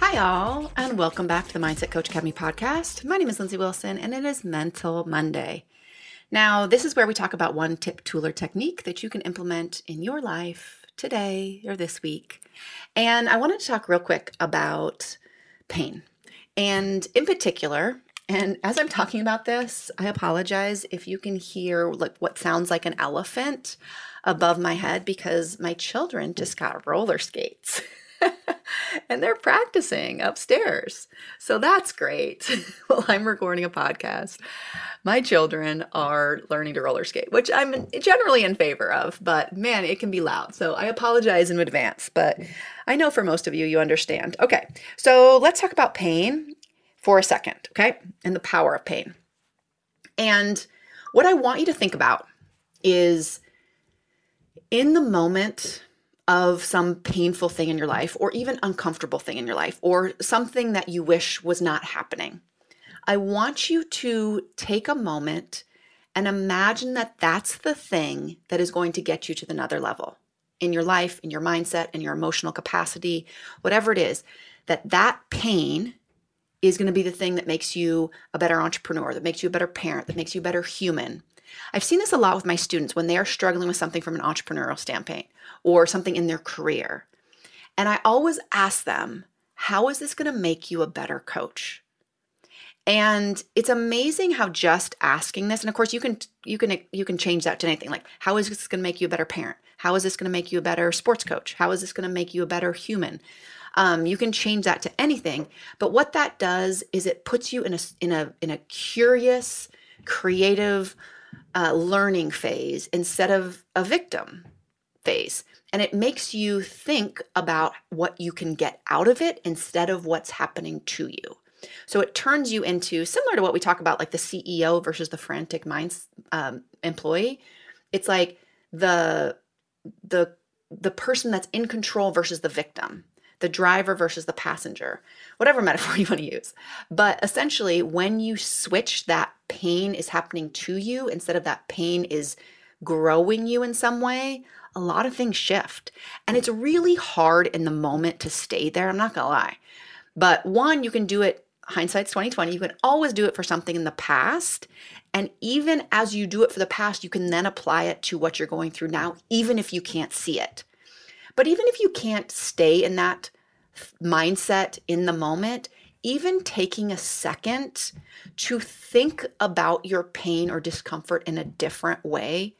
Hi all, and welcome back to the Mindset Coach Academy podcast. My name is Lindsay Wilson, and it is Mental Monday. Now, this is where we talk about one tip, tool, or technique that you can implement in your life today or this week. And I wanted to talk real quick about pain. And in particular, and as I'm talking about this, I apologize if you can hear what sounds like an elephant above my head because my children just got roller skates. And they're practicing upstairs. So that's great. While I'm recording a podcast, my children are learning to roller skate, which I'm generally in favor of, but man, it can be loud. So I apologize in advance, but I know for most of you, you understand. Okay, so let's talk about pain for a second, okay? And the power of pain. And what I want you to think about is in the moment of some painful thing in your life, or even uncomfortable thing in your life, or something that you wish was not happening, I want you to take a moment and imagine that that's the thing that is going to get you to another level in your life, in your mindset, in your emotional capacity, whatever it is, that pain is going to be the thing that makes you a better entrepreneur, that makes you a better parent, that makes you a better human. I've seen this a lot with my students when they are struggling with something from an entrepreneurial standpoint or something in their career. And I always ask them, how is this going to make you a better coach? And it's amazing how just asking this, and of course you can change that to anything, like how is this going to make you a better parent? How is this going to make you a better sports coach? How is this going to make you a better human? You can change that to anything. But what that does is it puts you in a curious, creative, learning phase instead of a victim phase. And it makes you think about what you can get out of it instead of what's happening to you. So it turns you into, similar to what we talk about, like the CEO versus the frantic employee. It's like the person that's in control versus the victim, the driver versus the passenger, whatever metaphor you want to use. But essentially, when you switch that pain is happening to you instead of that pain is growing you in some way, a lot of things shift. And it's really hard in the moment to stay there, I'm not going to lie. But one, you can do it, hindsight's 20/20, you can always do it for something in the past. And even as you do it for the past, you can then apply it to what you're going through now, even if you can't see it. But even if you can't stay in that mindset in the moment, even taking a second to think about your pain or discomfort in a different way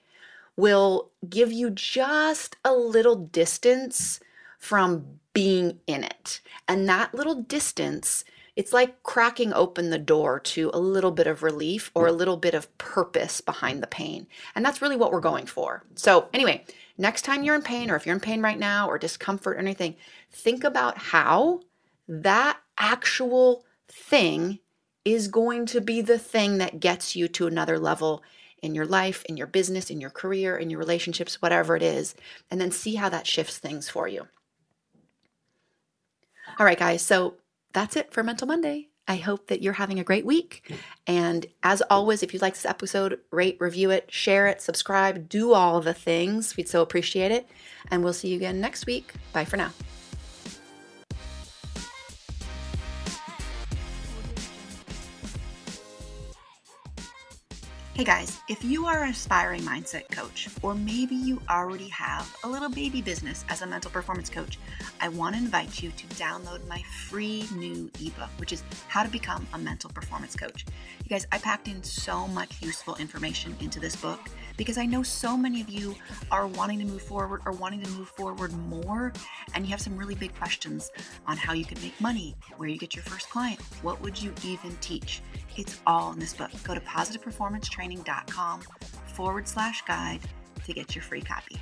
will give you just a little distance from being in it. And that little distance, it's like cracking open the door to a little bit of relief or a little bit of purpose behind the pain. And that's really what we're going for. So anyway, next time you're in pain, or if you're in pain right now or discomfort or anything, think about how that actual thing is going to be the thing that gets you to another level in your life, in your business, in your career, in your relationships, whatever it is, and then see how that shifts things for you. All right, guys, so that's it for Mental Monday. I hope that you're having a great week. And as always, if you like this episode, rate, review it, share it, subscribe, do all the things. We'd so appreciate it. And we'll see you again next week. Bye for now. Hey guys, if you are an aspiring mindset coach, or maybe you already have a little baby business as a mental performance coach, I want to invite you to download my free new ebook, which is How to Become a Mental Performance Coach. You guys, I packed in so much useful information into this book because I know so many of you are wanting to move forward or wanting to move forward more, and you have some really big questions on how you can make money, where you get your first client, what would you even teach? It's all in this book. Go to positiveperformancetraining.com/guide to get your free copy.